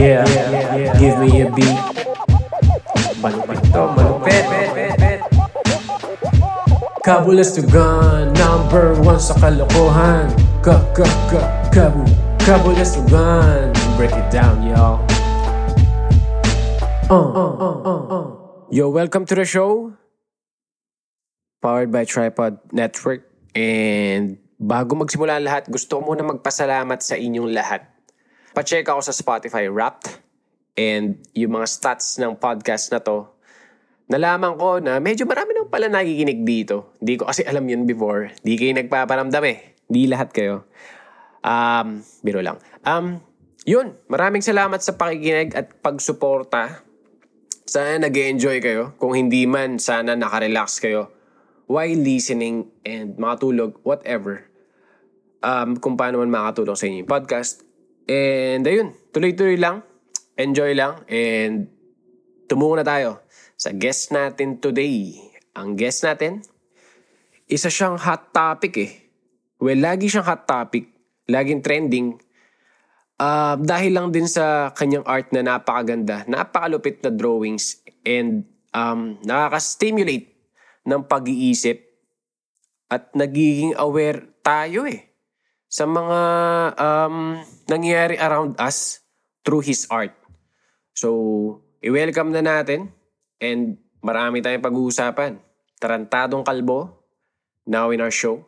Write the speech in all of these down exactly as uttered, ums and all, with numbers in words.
Yeah, yeah, yeah, give me a beat. Malupit to, malupit. Kabulastugan, number one sa kalokohan. Ka-ka-ka-kabu, Kabulastugan. Break it down, y'all. Uh, uh, uh, uh, uh. Yo, welcome to the show. Powered by Tripod Network. And bago magsimula lahat, gusto ko muna magpasalamat sa inyong lahat. Pacheck ako sa Spotify Wrapped and yung mga stats ng podcast na to. Nalaman ko na medyo marami nang pala nakikinig dito. Hindi ko kasi alam yun before. Hindi kayo nagpaparamdam eh. Hindi lahat kayo. Um, biro lang. Um, yun, maraming salamat sa pakikinig at pagsuporta. Sana nag-enjoy kayo. Kung hindi man, sana nakarelax kayo while listening and makatulog, whatever. Um, kung paano man makatulog sa inyo yung podcast. And ayun, tuloy-tuloy lang. Enjoy lang. And tumungo na tayo sa guest natin today. Ang guest natin, isa siyang hot topic eh. Well, lagi siyang hot topic. Laging trending. Uh, dahil lang din sa kanyang art na napakaganda, napakalupit na drawings, and um, nakaka-stimulate ng pag-iisip at nagiging aware tayo eh sa mga um, nangyayari around us through his art. So, i-welcome na natin and marami tayong pag-uusapan. Tarantadong Kalbo, now in our show.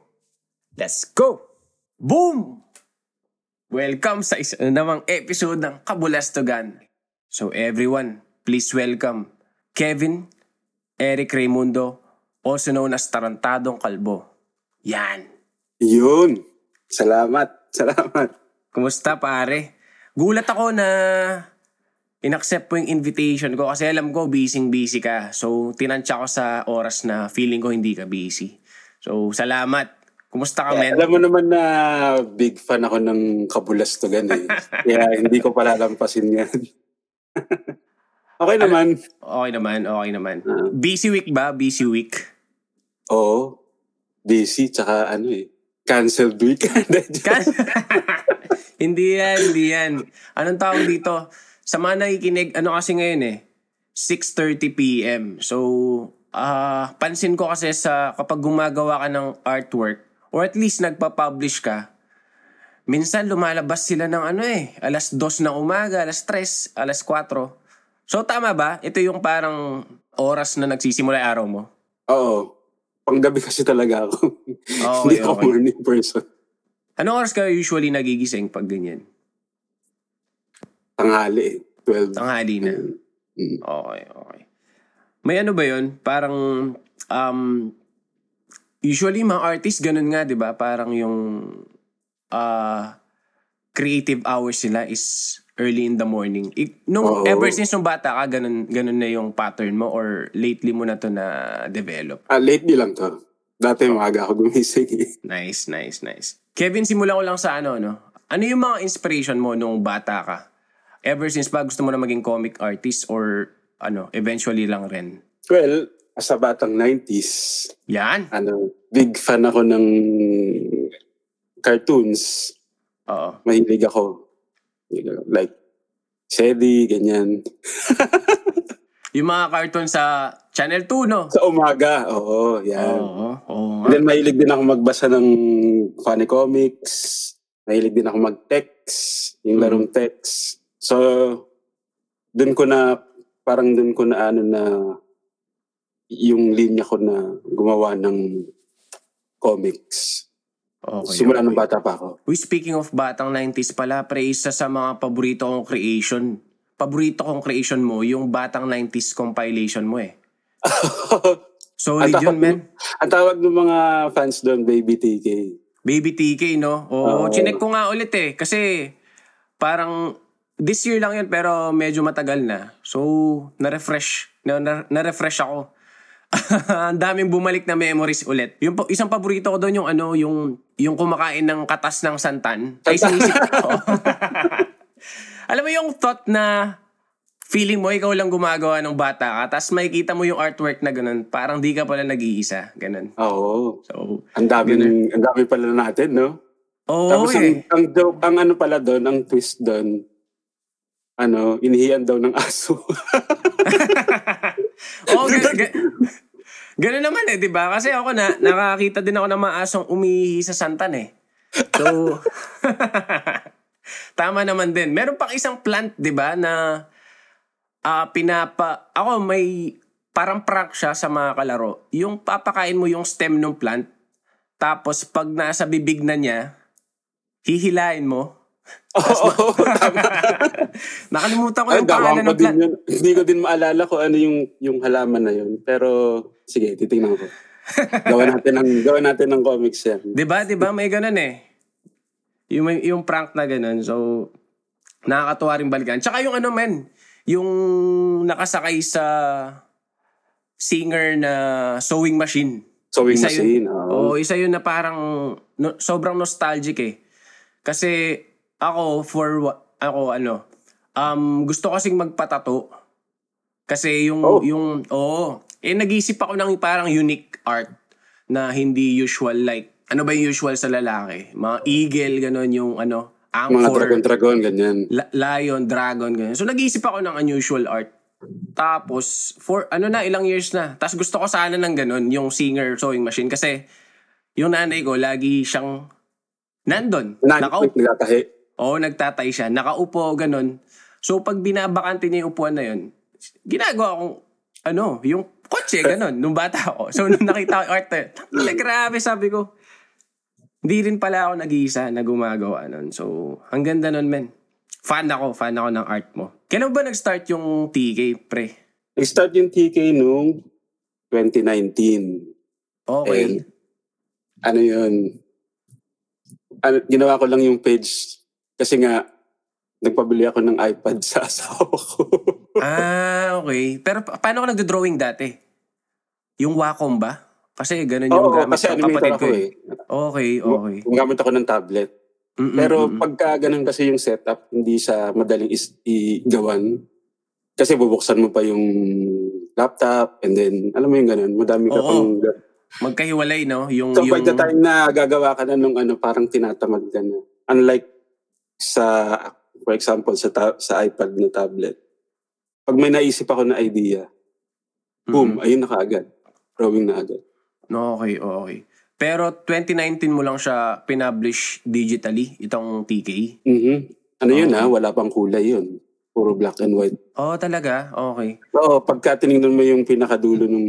Let's go! Boom! Welcome sa isa namang episode ng Kabulastugan. So everyone, please welcome Kevin Eric Raimundo, also known as Tarantadong Kalbo. Yan. Yun. Salamat. Salamat. Kumusta pare? Gulat ako na inaccept po yung invitation ko kasi alam ko busy-busy ka. So tinantya ko sa oras na feeling ko hindi ka busy. So salamat. Kumusta ka, yeah, men? Alam mo naman na big fan ako ng Kabulastugan eh. Kaya hindi ko pala lalampasin yan. Okay naman. Okay naman, okay naman. Uh, busy week ba? Busy week? Oo. Busy, tsaka ano eh. Cancelled week. Hindi yan, hindi yan. Anong tawag dito? Sa mga nakikinig, ano kasi ngayon eh? six thirty p.m. So, uh, pansin ko kasi sa kapag gumagawa ka ng artwork, or at least nagpa-publish ka, minsan lumalabas sila ng ano eh, alas dos na umaga, alas tres, alas kwatro. So tama ba? Ito yung parang oras na nagsisimula araw mo? Oo. Panggabi kasi talaga ako. Hindi ako morning person. Anong oras ka usually nagigising pag ganyan? Tanghali eh. twelve. Tanghali na. Mm. Okay, okay. May ano ba yun? Parang, um... usually, mga artist, ganun nga, di ba? Parang yung uh, creative hours nila is early in the morning. I, nung, ever since nung bata ka, ganun, ganun na yung pattern mo or lately mo na to na-develop? Ah, lately lang to. Dati maaga ako gumising. Nice, nice, nice. Kevin, simulan ko lang sa ano, no? Ano yung mga inspiration mo nung bata ka? Ever since ba gusto mo na maging comic artist or ano, eventually lang rin? Well, sa Batang nineties. Yan. Ano, big fan ako ng cartoons. Oo. Mahilig ako. Like, Chevy, ganyan. Yung mga cartoons sa Channel two, no? Sa umaga, oo. Yan. Oo, oo. And then, mahilig din ako magbasa ng funny comics. Mahilig din ako mag-text. Yung mm. larong text. So, dun ko na, parang dun ko na ano na yung linya ko na gumawa ng comics. Okay, simula okay. Nung bata pa ako. We speaking of Batang nineties pala, pre, isa sa mga paborito kong creation. Paborito kong creation mo, yung Batang nineties compilation mo eh. Solid yun, men. Ang tawag ng mga fans doon, Baby T K. Baby T K, no? Oo, oh. Chinek ko nga ulit eh. Kasi parang this year lang yun pero medyo matagal na. So, na-refresh. Na- na-refresh ako. Ang daming bumalik na memories ulit. Yung isang paborito ko doon yung ano, yung yung kumakain ng katas ng santan. Ay sinisip ko. Alam mo yung thought na feeling mo ikaw lang gumagawa ng bata ka, tapos makikita mo yung artwork na ganun, parang di ka pala nag-iisa, ganun. Oo. So, ang dami ng ang dami pala natin, no? Oo. Tapos eh. ang, ang, ang ano pala doon, ang twist doon. ano, inihiyan daw ng aso. Oo, g- g- gano'n naman eh, diba? Kasi ako na, nakakita din ako ng mga asong umihi sa santan eh. So, tama naman din. Meron pang isang plant, diba, na uh, pinapa... Ako, may parang prank siya sa mga kalaro. Yung papakain mo yung stem ng plant, tapos pag nasa bibig na niya, hihilain mo. Oo, oh, na- tama. Nakalimutan ko yung pangalan ng plant. Hindi ko din maalala ko ano yung, yung halaman na yun. Pero sige, titingnan ko. Gawin natin ng, gawin natin ng comics yan. Diba, diba? May ganun eh. Yung, yung prank na ganun. So, nakakatuwa rin balikan. Tsaka yung ano men, yung nakasakay sa singer na sewing machine. Sewing isa machine. Yun, oh. oh, isa yun na parang no, sobrang nostalgic eh. Kasi ako for ako ano, um gusto kasing magpatato. Kasi yung oh. yung oh, eh nag-iisip ako ng parang unique art na hindi usual, like ano ba yung usual sa lalaki? Mga eagle ganon, yung ano, angkor, mga dragon ganyan. La- lion, dragon ganyan. So nag-iisip ako ng unusual art. Tapos for ano na ilang years na. Tapos gusto ko sana ng ganon yung singer sewing machine kasi yung nanay ko lagi siyang nandun. Nakaupo. Nagtatahi. Oo, nagtatay siya. Nakaupo, ganun. So, pag binabakante niya yung upuan na yun, ginagawa akong, ano, yung kotse, ganun, nung bata ako. So, nung nakita ko yung art na yun, grabe, sabi ko, hindi rin pala ako nag-iisa na gumagawa nun. So, ang ganda nun, men. Fan ako, fan ako ng art mo. Kailan ba nag-start yung T K, pre? Nag-start yung T K nung twenty nineteen. Okay. And, ano yun, Ano, ginawa ko lang yung page kasi nga nagpabili ako ng iPad sa asawa ko. Ah, okay. Pero pa- paano ka nagdo-drawing dati? Yung Wacom ba? Kasi ganun yung Oo, gamit ng kapatid ko. Eh. Okay, okay. Gumagamit ako ng tablet. Mm-mm, Pero mm-mm. pagka ganun kasi yung setup, hindi siya madaling is- igawan. Kasi bubuksan mo pa yung laptop and then alam mo yung ganun, madami ka Oo. pang... Magkahiwalay, no? Yung, so, yung... by the time na gagawa ka na nung ano, parang tinatamad ka na. Unlike sa, for example, sa, ta- sa iPad na tablet. Pag may naisip ako na idea, boom, mm-hmm. ayun na kaagad. Drawing na agad. Okay, okay. Pero twenty nineteen mo lang siya pinublish digitally, itong T K? Mm-hmm. Ano okay. yun ha? Wala pang kulay yun. Puro black and white. Oh, talaga? Okay. Oo, so, pagka tinignan mo yung pinakadulo nung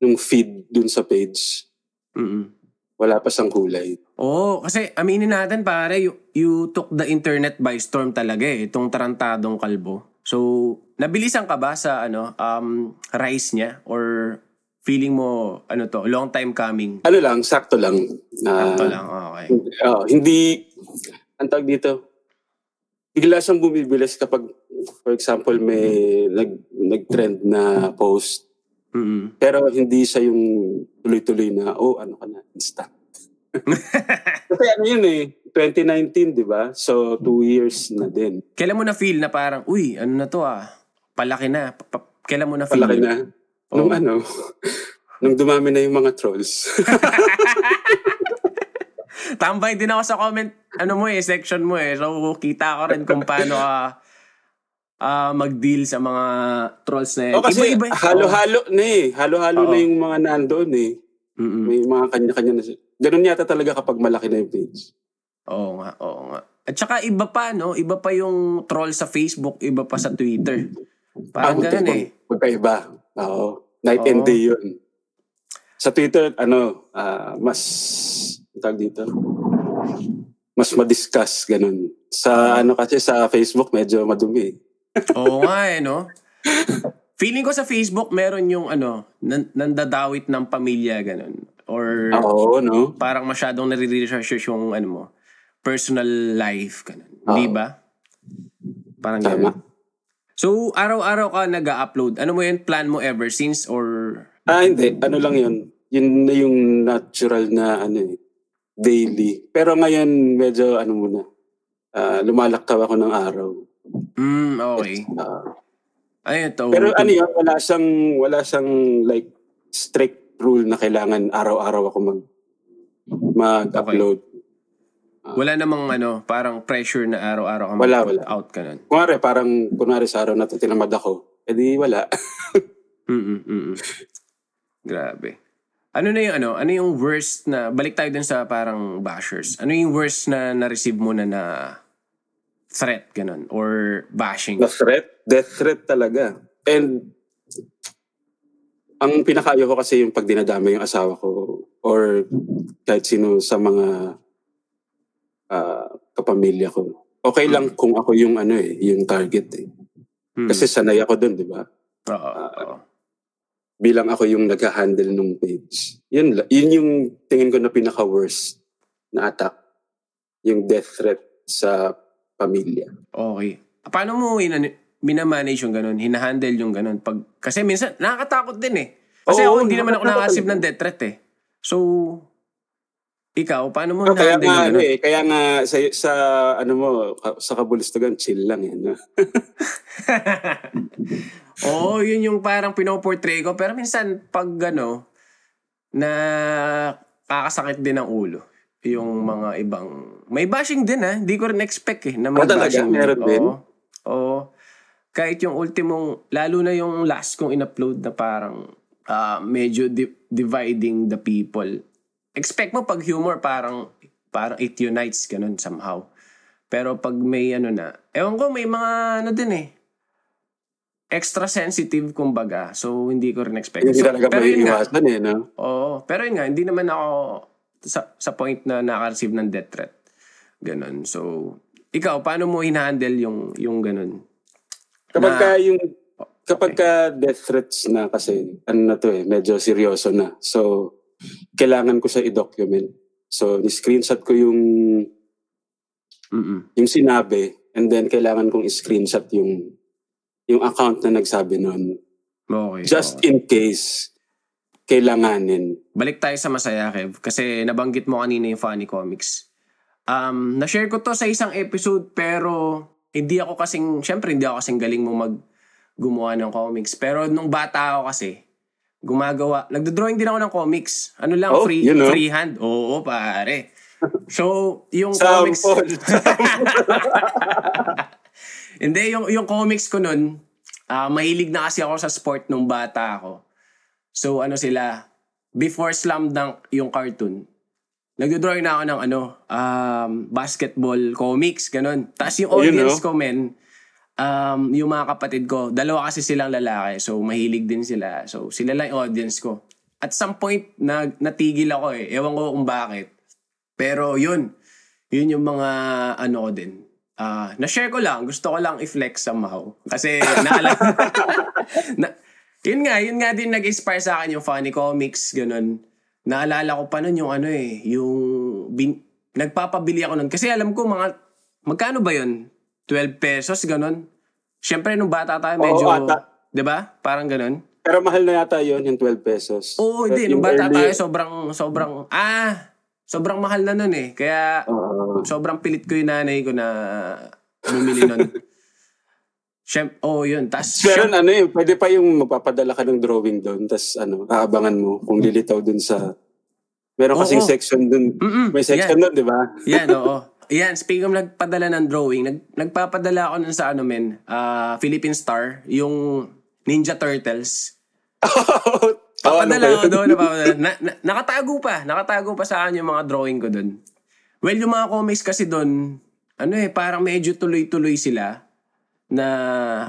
nung feed dun sa page. Mm-mm. Wala pa sang kulay. Oo, oh, kasi aminin natin pare, you, you took the internet by storm talaga eh, itong Tarantadong Kalbo. So, nabilisan ka ba sa ano, um, rise niya? Or feeling mo, ano to, long time coming? Ano lang, sakto lang. Uh, sakto lang, okay. Uh, hindi, ang tawag dito, bigla siyang bumibilis kapag, for example, may nag, nag-trend na post. Mm-hmm. Pero hindi siya yung tuloy-tuloy na, oh, ano ka na, instant. Kasi ano yun eh, twenty nineteen, di ba? So, two years na din. Kailan mo na-feel na parang, uy, ano na to ah, palaki na. Kailan mo na-feel? Palaki na. Oh. Nung ano, nung dumami na yung mga trolls. Tambay din ako sa comment, ano mo eh, section mo eh. So, kita ko rin kung paano ah, Uh, mag-deal sa mga trolls na yan. Oh, kasi iba, iba, halo-halo oh. na eh. Halo-halo oh. na yung mga nandoon eh. Mm-mm. May mga kanya-kanya na. Ganun yata talaga kapag malaki na yung page. Oo nga, oo nga. At saka iba pa, no? Iba pa yung troll sa Facebook, iba pa sa Twitter. Parang ah, ganun eh. Magkaiba. Oo. Night oh. and day yun. Sa Twitter, ano, uh, mas, tag dito, mas madiscuss, ganun. Sa, ano kasi, sa Facebook, medyo madumi eh. Oo nga eh, no? Feeling ko sa Facebook, meron yung ano, nan- nandadawit ng pamilya, ganun. Or Oo, no? parang masyadong nare-research yung ano mo, personal life, ganun. Oo. Di ba? Parang Tama. Ganun. So, araw-araw ka nag-upload. Ano mo yun? Plan mo ever since or... Ah, hindi. Ano lang yun. Yun na yung natural na ano eh, daily. Pero ngayon, medyo ano muna, uh, lumalaktaw ako ng araw. Mm, okay. Uh, Ay, ito, pero ito. ano yun, wala siyang, wala siyang like strict rule na kailangan araw-araw ako mag, mag-upload. Okay. Wala namang ano, parang pressure na araw-araw ka wala, wala. Out ka nun. Kunwari, parang kunwari sa araw na ito tinamad ako, edi wala. mm mm Grabe. Ano na yung ano? Ano yung worst na, balik tayo dun sa parang bashers. Ano yung worst na na-receive mo na na threat, ganun? Or bashing? Na threat? Death threat talaga. And ang pinakayo ko kasi yung pag dinadamay yung asawa ko or kahit sino sa mga uh, kapamilya ko. Okay lang kung ako yung ano eh, yung target eh. Hmm. Kasi sanay ako dun, di ba? Oo. Uh, bilang ako yung nag-handle nung page. Yun, yun yung tingin ko na pinaka-worst na attack. Yung death threat sa pamilya. Okay. Paano mo yun? Minamanage yung ganun, hinahandle yung ganun. Pag, kasi minsan, nakakatakot din eh. Kasi oo, ako, hindi naman ako nakasip ng death threat eh. So, ikaw, paano mo oh, hinahandle yung ganun? Eh, kaya nga, sa, sa, ano mo, sa Kabulastugan, chill lang eh. No? Oo, yun yung parang pinoportray ko. Pero minsan, pag ano, na kakasakit din ang ulo. Yung mga ibang, may bashing din ha. Hindi ko rin expect eh. Na may oh, talaga, bashing meron din. Oo. Oo. Kahit yung ultimong, lalo na yung last kong in-upload na parang uh, medyo di- dividing the people. Expect mo pag humor, parang, parang it unites, ganun somehow. Pero pag may ano na, ewan ko, may mga ano din eh. Extra sensitive, kumbaga. So, hindi ko rin expect. Hindi so, talaga may iwasan eh, no? Oo. Pero yun nga, hindi naman ako sa, sa point na naka-receive ng death threat. Ganun. So, ikaw, paano mo hinahandle yung, yung ganun? Kapag ka yung kapag ka death threats na kasi ano na to eh, medyo seryoso na. So kailangan ko siya i-document. So ni-screenshot ko yung mm-mm. yung sinabi and then kailangan kong i-screenshot yung yung account na nagsabi noon. Okay. Just okay. in case kailanganin. Balik tayo sa masaya, Kev, kasi nabanggit mo kanina yung funny comics. Um na-share ko to sa isang episode pero hindi ako kasing, syempre hindi ako kasing galing mo mag gumawa ng comics. Pero nung bata ako kasi, gumagawa, nagdodrawing din ako ng comics. Ano lang, oh, free, you know. Freehand. Oo, pare. So, yung comics... Hindi, yung, yung comics ko nun, uh, mahilig na kasi ako sa sport nung bata ako. So, ano sila, before Slam Dunk, yung cartoon, nagdodrawing na ako ng ano, um, basketball comics, ganun. Tapos yung audience you know? ko, men, um, yung mga kapatid ko, dalawa kasi silang lalaki, so mahilig din sila. So sila lang yung audience ko. At some point, nag, natigil ako eh. Ewan ko kung bakit. Pero yun, yun yung mga ano ko din. Uh, na-share ko lang, gusto ko lang i-flex somehow. Kasi naalam na, yun nga, yun nga din nag-inspire sa akin yung funny comics, ganun. Naalala ko pa nun yung ano eh, yung bin, nagpapabili ako nun. Kasi alam ko mga, magkano ba yun? twelve pesos, ganun. Siyempre, nung bata tayo, medyo, di ba? Parang ganun. Pero mahal na yata yun, yung twelve pesos. Oo, hindi. Nung bata early... tayo, sobrang, sobrang, ah, sobrang mahal na nun eh. Kaya, uh... sobrang pilit ko yung nanay ko na bumili nun. Siyempre, oh yun. Tas, pero siyempre, ano yun, pwede pa yung magpapadala ka ng drawing doon, tas ano, aabangan mo kung lilitaw doon sa... Meron oh, kasing oh. section doon. May section doon, di ba? Yan, oo. Yan, speaking of nagpadala ng drawing, nag, nagpapadala ako nun sa ano men, uh, Philippine Star, yung Ninja Turtles. Papadala oh, ano ko doon. Na, na, nakatago pa. Nakatago pa sa akin yung mga drawing ko doon. Well, yung mga comics kasi doon, ano eh, parang medyo tuloy-tuloy sila. Na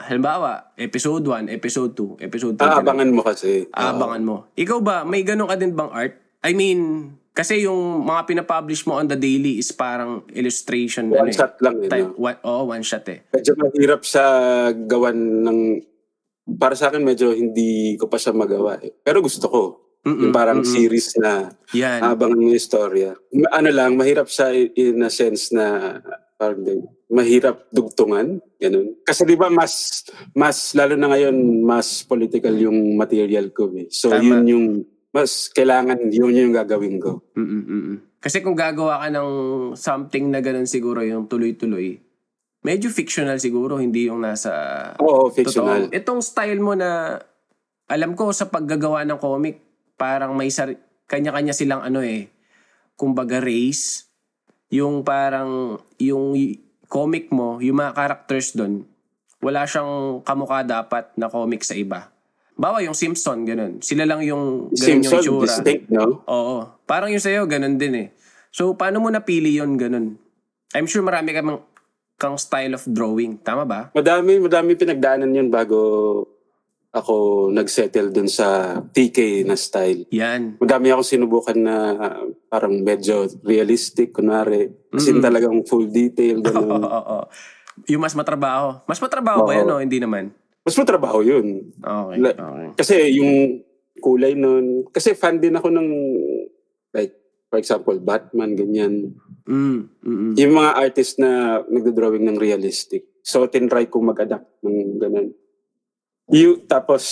halimbawa episode one, episode two, episode three. Aabangan mo kasi. Aabangan mo. Ikaw ba may ganun ka din bang art? I mean, kasi yung mga pinapublish mo on the daily is parang illustration one ano shot eh. lang din. Type one, oh, one shot eh. Medyo mahirap sa gawan ng para sa akin medyo hindi ko pa siya magawa eh. Pero gusto ko. Yung parang mm-mm. series na aabangan mo yung storya. Ano lang, mahirap sa in a sense na parang mahirap dugtungan, ganun. Kasi di ba mas, mas lalo na ngayon, mas political yung material ko eh. So tama. Yun yung, mas kailangan yun yung gagawin ko. Mm-mm-mm. Kasi kung gagawa ka ng something na ganun siguro, yung tuloy-tuloy, medyo fictional siguro, hindi yung nasa... Oo, fictional. Totoo. Itong style mo na, alam ko sa paggagawa ng comic, parang may sar- kanya-kanya silang ano eh, kumbaga race. yung parang yung comic mo, yung mga characters doon, wala siyang kamukha dapat na comic sa iba. Bawa yung Simpson, ganun. Sila lang yung ganun Simpson, yung itsura. Simpson, no? Oo. Parang yung sa'yo, ganun din eh. So, paano mo napili yun, ganun? I'm sure marami ka mang, kang style of drawing. Tama ba? Madami, madami pinagdaanan yun bago ako nagsettle dun sa T K na style. Yan. Madami akong sinubukan na parang medyo realistic, kunwari. Kasi mm-hmm. talagang full detail. Oo, oo, oo. Yung mas matrabaho. Mas matrabaho oh. ba yun o? Hindi naman. Mas matrabaho yun. Okay, La- okay. Kasi yung kulay nun. Kasi fan din ako ng, like, for example, Batman, ganyan. Mm, mm-mm. Yung mga artist na nagdodrawing ng realistic. So, tinry kong mag-adapt ng ganun. Yung, tapos,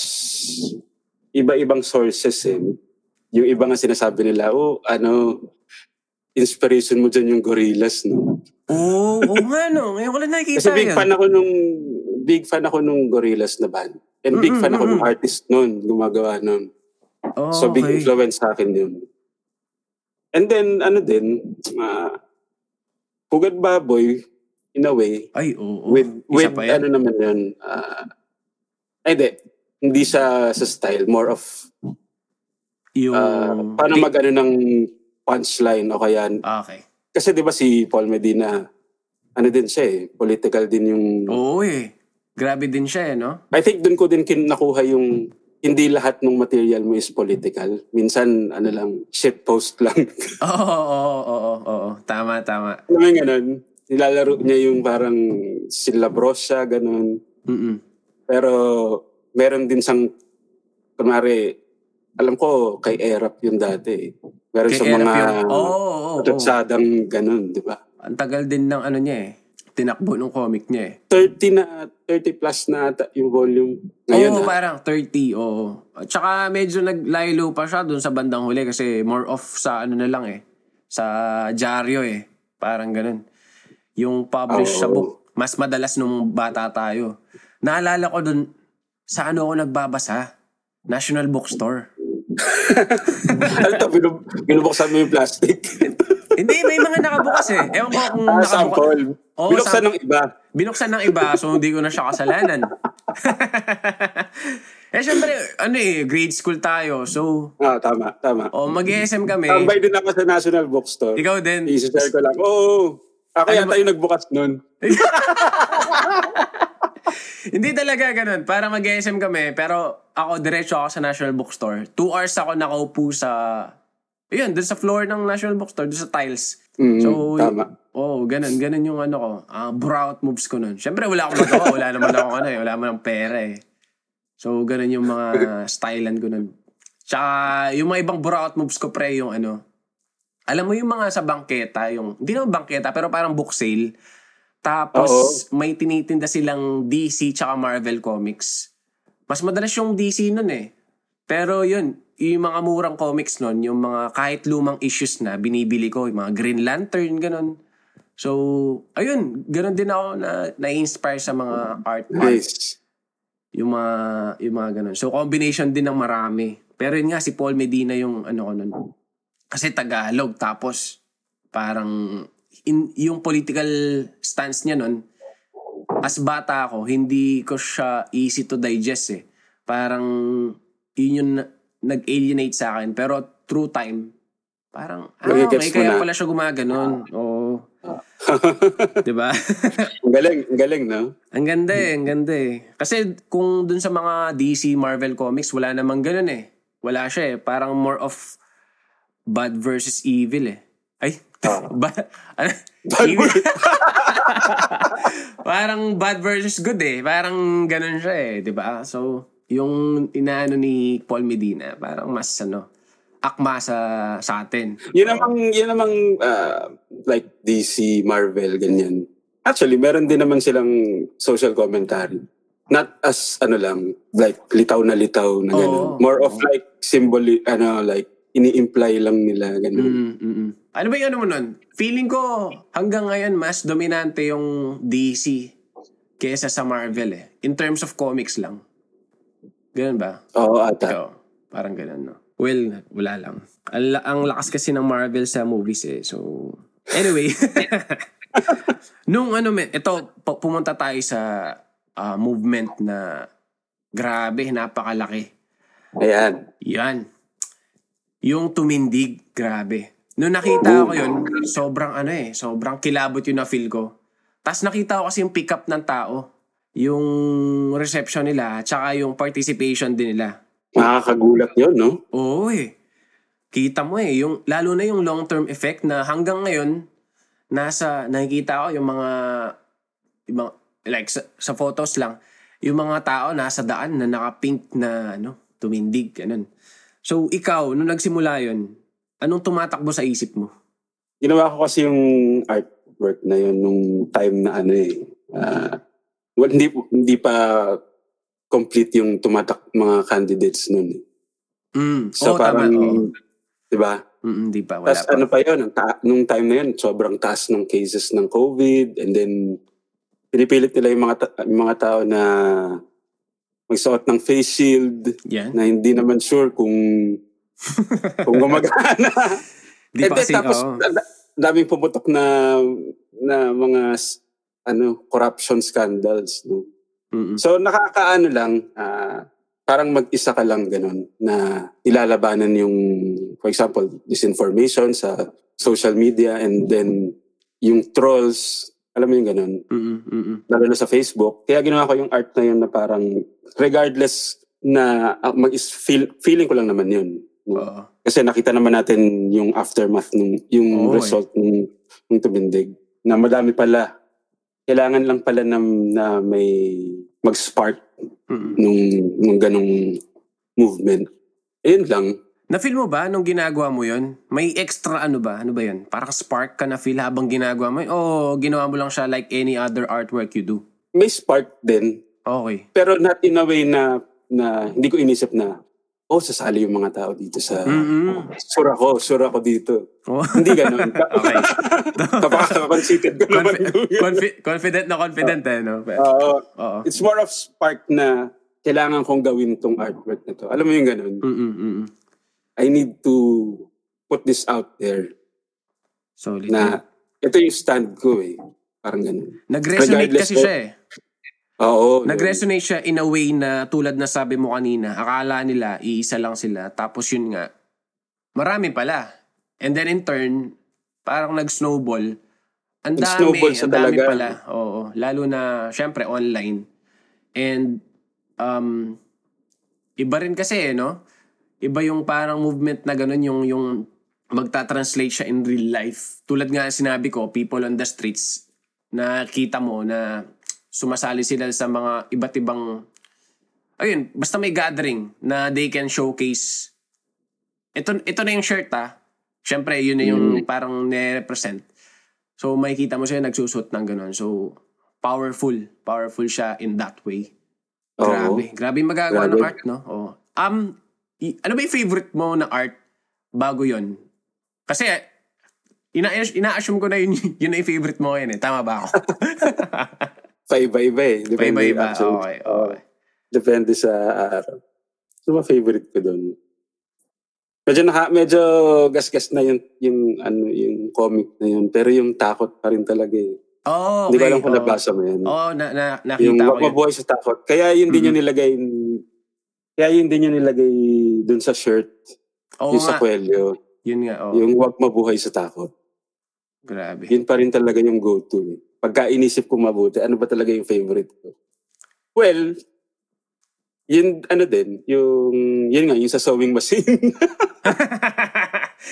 iba-ibang sources eh. Yung iba nga sinasabi nila, oh, ano, inspiration mo dyan yung Gorillaz, no? Oo, oh, oh, nga, no? Ngayon ko lang nakikita kasi big yun. fan ako nung big fan ako nung Gorillaz na band. And mm-mm, big fan mm-mm. ako ng artist noon, gumagawa noon. Oh, so big okay. influence sa akin yun. And then, ano din, uh, Pugad Baboy, in a way, Ay, oh, oh. with, with ano naman yun, uh, ay di, hindi sa, sa style, more of, yung... Uh, paano di- mag-ano ng punchline o kaya, okay. Kasi di ba si Paul Medina, ano din siya eh, political din yung... Oo eh, grabe din siya eh, no? I think doon ko din kin- nakuha yung hindi lahat ng material mo is political. Minsan, ano lang, shitpost lang. Oo, oo, oo, oo, tama, tama. Alam mo yung ganun, nilalaro niya yung parang silabrosa, ganun. Mm-mm. Pero meron din sang, kunwari, alam ko, kay Erap yun dati eh. Meron kay sa Erap mga oh, oh, oh, tutsadang oh. ganun, di ba? Ang tagal din ng ano niya eh. Tinakbo ng comic niya eh. thirty na, thirty plus na ata yung volume. Ngayon, oo, ha? Parang thirty, oo. At saka medyo naglaylo pa siya dun sa bandang huli kasi more off sa ano na lang eh. Sa dyaryo eh. Parang ganun. Yung publish oh, sa book. Mas madalas nung bata tayo. Naalala ko dun sa ano ako nagbabasa. National Book Store. Ano ito? Binub- binubuksan mo yung plastic? Hindi, may mga nakabukas eh. Ewan ko kung ah, nakabukas. Oh, binuksan sam- ng iba. Binuksan ng iba, so hindi ko na siya kasalanan. Eh, syempre, ano eh, grade school tayo, so... Ah, oh, tama, tama. O, oh, mag-E S M kami. Tambay din ako sa National Book Store. Ikaw din. I-share ko lang. Oo, oh, ako ano yata ba- yung nagbukas nun. Hindi talaga ganun. Para mag-E S M kami, pero ako, diretso ako sa National Book Store. Two hours ako nakaupo sa... Ayun, doon sa floor ng National Bookstore, doon sa tiles. Mm, so, tama. Oh, ganun, ganun yung ano ko. Uh, Brow-out moves ko nun. Siyempre, wala akong magawa. Wala naman akong ano eh. Wala naman akong pera eh. So, ganun yung mga stylan ko nun. Tsaka, yung mga ibang brow-out moves ko, pre, yung ano. Alam mo yung mga sa bangketa, yung, hindi naman bangketa, pero parang book sale. Tapos, uh-oh. May tinitinda silang D C tsaka Marvel Comics. Mas madalas yung D C nun eh. Pero yun, yung mga murang comics nun, yung mga kahit lumang issues na binibili ko, yung mga Green Lantern, ganun. So, ayun, ganun din ako na na-inspire sa mga art nice. Yung mga, yung mga ganun. So, combination din ng marami. Pero yun nga, si Paul Medina yung ano ko nun. Kasi Tagalog, tapos parang in, yung political stance niya nun, as bata ako, hindi ko siya easy to digest eh. Parang yun yung nag-alienate sa akin. Pero through time, parang, ah, okay, kaya na. Pala siya gumaganon. Oo. Oh. Diba? Ang galing, ang galing, no? Ang ganda eh, ang ganda eh. Kasi kung dun sa mga D C Marvel Comics, wala namang ganun eh. Wala siya eh. Parang more of bad versus evil eh. Ay, ba- ano? Bad versus... Parang bad versus good eh. Parang ganun siya eh, diba? So... Yung inaano ni Paul Medina, parang mas ano, akma sa, sa atin. Yun namang, yun namang uh, like D C, Marvel, ganyan. Actually, meron din naman silang social commentary. Not as ano lang, like litaw na litaw na gano'n. More of like symbol, ano, like ini-imply lang nila gano'n. Mm, mm, mm. Ano ba yung ano mo nun? Feeling ko hanggang ngayon mas dominante yung D C kesa sa Marvel eh. In terms of comics lang. Ganun ba? Oo, ata. So, parang ganun, no? Well, wala lang. Ang, ang lakas kasi ng Marvel sa movies, eh. So, Anyway. Nung ano, men, ito, pumunta tayo sa uh, movement na grabe, napakalaki. Ayan. Yan. Yung tumindig, grabe. Nung nakita ko yun, sobrang ano eh, sobrang kilabot yun na feel ko. Tapos nakita ko kasi yung pick up ng tao, yung reception nila, tsaka yung participation din nila. Nakakagulat yun, no? Oo eh. Kita mo eh, yung, lalo na yung long-term effect na hanggang ngayon, nasa, nakikita ko yung mga, yung mga like sa, sa photos lang, yung mga tao nasa daan na naka-pink na ano, tumindig, ganun. So, ikaw, nung nagsimula yun, anong tumatakbo sa isip mo? Ginawa ko kasi yung artwork na yun nung time na ano eh. Uh, well, hindi, hindi pa complete yung tumatak mga candidates nun eh. Mm. So, oh, parang... Tama, oh. Diba? Mm, di ba? Wala tas, pa. Ano pa yun, ta- nung time na yun, sobrang taas ng cases ng COVID and then pinipilit nila yung mga, ta- yung mga tao na magsuot ng face shield yeah. na hindi naman sure kung kung gumagana. Di and pa then, tapos oh. daming pumutok na na mga ano corruption scandals. No? So nakakaano lang uh, parang mag-isa ka lang ganun na nilalabanan yung, for example, disinformation sa social media and then yung trolls, alam mo yung ganun, lalo na sa Facebook. Kaya ginawa ko yung art na yun na parang regardless na uh, mag-feel, feeling ko lang naman yun. Uh-huh. Kasi nakita naman natin yung aftermath, nung, yung oh, result eh. ng tumindig na madami pala. Kailangan lang pala na, na may mag-spark mm-hmm. nung, nung ganong movement. Ayun lang. Na-feel mo ba nung ginagawa mo yun? May extra ano ba? Ano ba yun? Parang spark ka na-feel habang ginagawa mo yun? O ginawa mo lang siya like any other artwork you do? May spark din. Okay. Pero not in a way na, na hindi ko inisip na, oh, sasali yung mga tao dito sa... Mm-hmm. Oh, sura ko, sura ko dito. Oh. Hindi ganun. Okay. Kapag-consited ko naman. Confi- confi- confident na confident uh, eh, no? Pero, uh, uh, it's more of spark na kailangan kong gawin tong artwork na to. Alam mo yung ganun? Mm-mm-mm. I need to put this out there. Solid. Na ito yung stand ko eh. Parang ganun. Nag-resonate kasi siya eh. Oo. Nag-resonate siya in a way na tulad na sabi mo kanina. Akala nila, iisa lang sila. Tapos yun nga, marami pala. And then in turn, parang nag-snowball. Ang dami. Ang dami pala. Oo. Lalo na, syempre, online. And, um, iba rin kasi eh, no? Iba yung parang movement na ganun, yung, yung magta-translate siya in real life. Tulad nga sinabi ko, people on the streets, nakita mo na sumasali sila sa mga iba't ibang, ayun, basta may gathering na they can showcase. Ito, ito na yung shirt ah. Siyempre, yun na yung mm. parang nirepresent. So, makikita mo siya nagsusot ng ganun. So, powerful. Powerful siya in that way. Grabe. Oo. Grabe magagawa Grabe. ng art, no? Oo. Um... Ano ba yung favorite mo na art bago yon? Kasi, ina- ina-assume ko na yun, yun na yung favorite mo yun eh. Tama ba ako? Paiba-iba eh. Paiba-iba. Okay, okay. Depende sa araw. Ano ba favorite ko doon? Medyo, naka, medyo gas-gas na yung, yung, ano, yung comic na yun. Pero yung takot pa rin talaga eh. Oh, okay. Hindi ko alam kung nabasa mo yan. Oo, oh, na, na, nakita yung, ko yun. Yung mabuhay sa takot. Kaya yun din mm. yung nilagay yung Kaya yun din yung nilagay dun sa shirt. Oo yung nga. Sa kwelyo. Yun nga. Oo. Yung wag mabuhay sa takot. Grabe. Yun pa rin talaga yung go-to. Pagka inisip ko mabuti, ano ba talaga yung favorite ko? Well, yun ano din, yung, yun nga, yung sa sewing machine.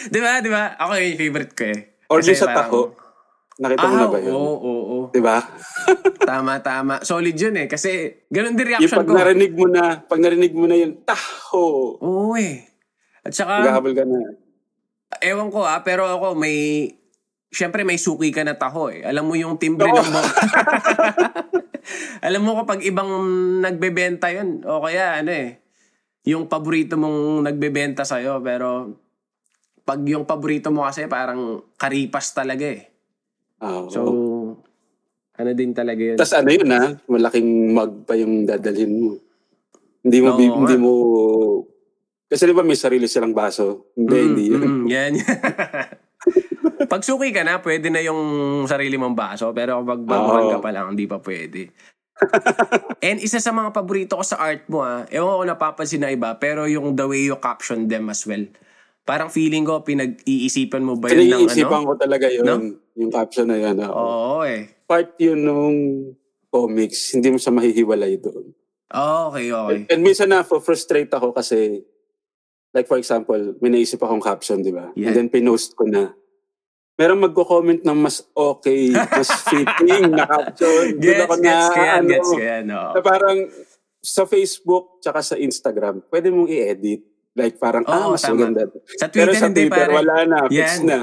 Diba, diba? Ako yung favorite ko eh. Or yung sa tako. Nakita mo ah, na ba yun? Oo, oo, oo. Diba? Tama, tama. Solid yun eh. Kasi ganun din reaction ko. Yung pag narinig mo na, pag narinig mo na yung taho. Oo eh. At saka... Maghahabol ka na. Ewan ko ah, pero ako may... Siyempre may suki ka na taho eh. Alam mo yung timbre no. ng mo. Alam mo kapag ibang nagbebenta yun. O kaya ano eh. Yung paborito mong nagbebenta sa'yo. Pero pag yung paborito mo kasi parang karipas talaga eh. Oh. So, ano din talaga yun. Tapos ano yun ha, malaking mug pa yung dadalhin mo. Hindi mo, no, bi- hindi mo, kasi di ba may sarili silang baso? Hindi, mm, hindi yun. Mm, yan. Pag suki ka na, pwede na yung sarili mong baso. Pero pag baguhan oh. ka pa lang, hindi pa pwede. And isa sa mga paborito ko sa art mo, ha, ewan ko napapansin na iba, pero yung the way you caption them as well. Parang feeling ko, pinag-iisipan mo ba yun? Pinag-iisipan ano? Ko talaga yun, no? Yung caption na yun. Oo, oo eh. Part yun nung comics, hindi mo siya mahihiwalay doon. Oh, okay, okay. And, and minsan na, frustrate ako kasi, like for example, may naisip akong caption, di ba? Yeah. And then pinost ko na. Merong magko-comment ng mas okay, mas fitting na caption. Gets, gets, na, kaya, ano, gets, kaya, no. Na parang sa Facebook tsaka sa Instagram, pwede mong i-edit. Like parang, oh, ah, mas tama. Maganda. Sa Twitter, pero sa Twitter, pare. Wala na, fix yeah. na.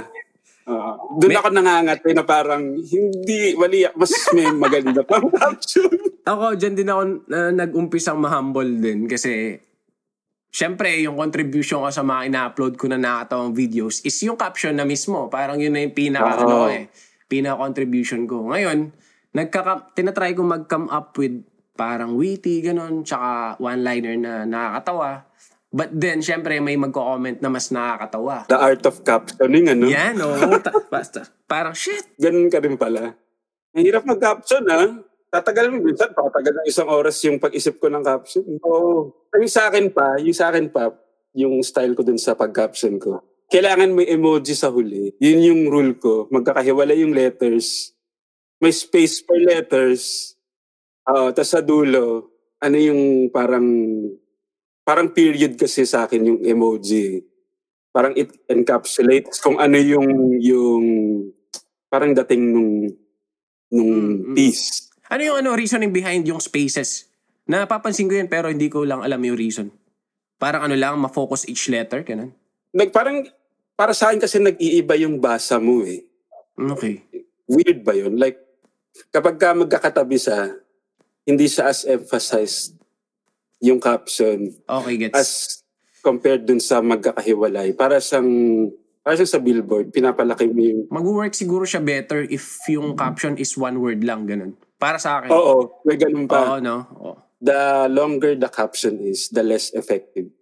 Uh, doon may... ako nangangat eh, na parang hindi, wali, mas may maganda pang caption. Ako, dyan din ako uh, nag-umpisang ma-humble din kasi syempre, yung contribution ko sa mga ina-upload ko na nakatawang videos is yung caption na mismo. Parang yun na yung pinaka, ano, eh, pinaka-contribution ko. Ngayon, nagka- tinatry ko mag-come up with parang witty, ganun, tsaka one-liner na nakakatawa. But then, syempre, may magko-comment na mas nakakatawa. The art of captioning, ano? Yan, o. No? Basta, parang shit. Ganun ka rin pala. Mahirap mag-caption, ha? Tatagal mo minsan, patatagal ng isang oras yung pag-isip ko ng caption. Oo. Oh. Yung sa akin pa, yung sa akin pa, yung style ko dun sa pag-caption ko. Kailangan may emoji sa huli. Yun yung rule ko. Magkakahiwalay yung letters. May space per letters. Uh, Tapos sa dulo, ano yung parang, parang period kasi sa akin yung emoji. Parang it encapsulates kung ano yung, yung parang dating nung, nung mm-hmm. piece. Ano yung ano reasoning behind yung spaces? Napapansin ko yun pero hindi ko lang alam yung reason. Parang ano lang, ma-focus each letter, ganun. Like, parang, para sa akin kasi nag-iiba yung basa mo eh. Okay. Weird ba yun? Like, kapag ka magkakatabi sa, hindi siya as emphasized yung caption. Okay, gets. As compared dun sa magkakahiwalay. Para siyang, para siyang sa billboard, pinapalaki mo yung... Mag-work siguro siya better if yung caption is one word lang, ganun. Para sa akin. Oo, may ganun pa. Oo, no? Oo. The longer the caption is, the less effective.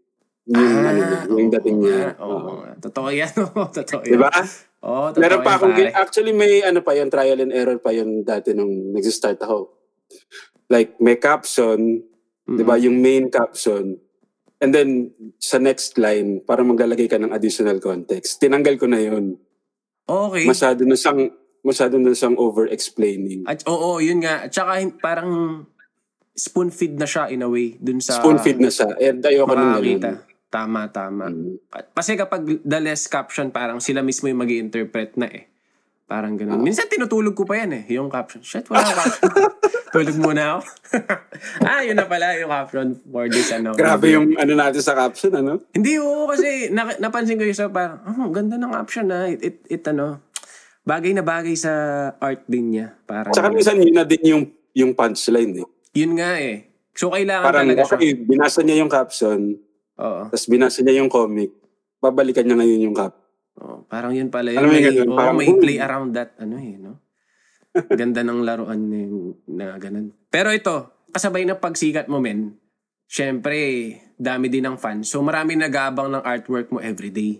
Yung ah, ano niya, yung dating niya. Oo, oo. oo. Totoo yan. Totoo yan. Diba? Oo, totoo. Meron pa akong... Pare. Actually, may ano pa yun, trial and error pa yun dati nung nagsistart ako. Like, may caption, mm-hmm. diba, yung main caption. And then, sa next line, para maglalagay ka ng additional context. Tinanggal ko na yun. Okay. Masyado na siyang... Masyado na siyang over-explaining. At oo, oh, oh, yun nga. At saka parang spoon-feed na siya in a way. Dun sa spoon-feed na siya. And ayoko nang ganun. Tama, tama. Mm-hmm. Kasi kapag the less caption, parang sila mismo yung mag-i-interpret na eh. Parang ganun. Ah. Minsan tinutulog ko pa yan eh. Yung caption. Shit, wala ka. Tulog muna ako. ah, yun na pala yung caption for this ano. Grabe yung ano natin sa caption, ano? Hindi, oo. Kasi na- napansin ko yung sa parang, oh, ganda ng caption na. It, it, it ano... Bagay na bagay sa art din niya. Parang saka minsan yun na din yung, yung punchline eh. Yun nga eh. So kailangan parang, talaga siya. Parang okay, binasa niya yung caption. Oo. Tapos binasa niya yung comic. Babalikan niya ngayon yung cap. Oo, parang yun pala yun. May, yun? Oo, parang, may play around that. Ano eh, no? Ganda ng laruan na, na ganun. Pero ito, kasabay na pagsikat mo men, syempre, dami din ng fans. So marami nag-aabang ng artwork mo everyday.